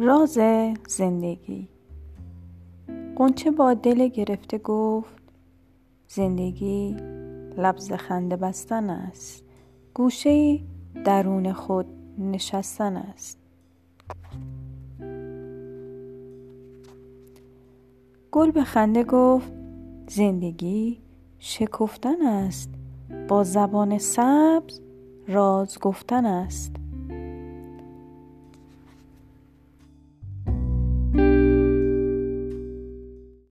راز زندگی. غنچه با دل گرفته گفت: زندگی لبز خنده بستن است، گوشه‌ای درون خود نشستن است. گل به خنده گفت: زندگی شکفتن است، با زبان سبز راز گفتن است.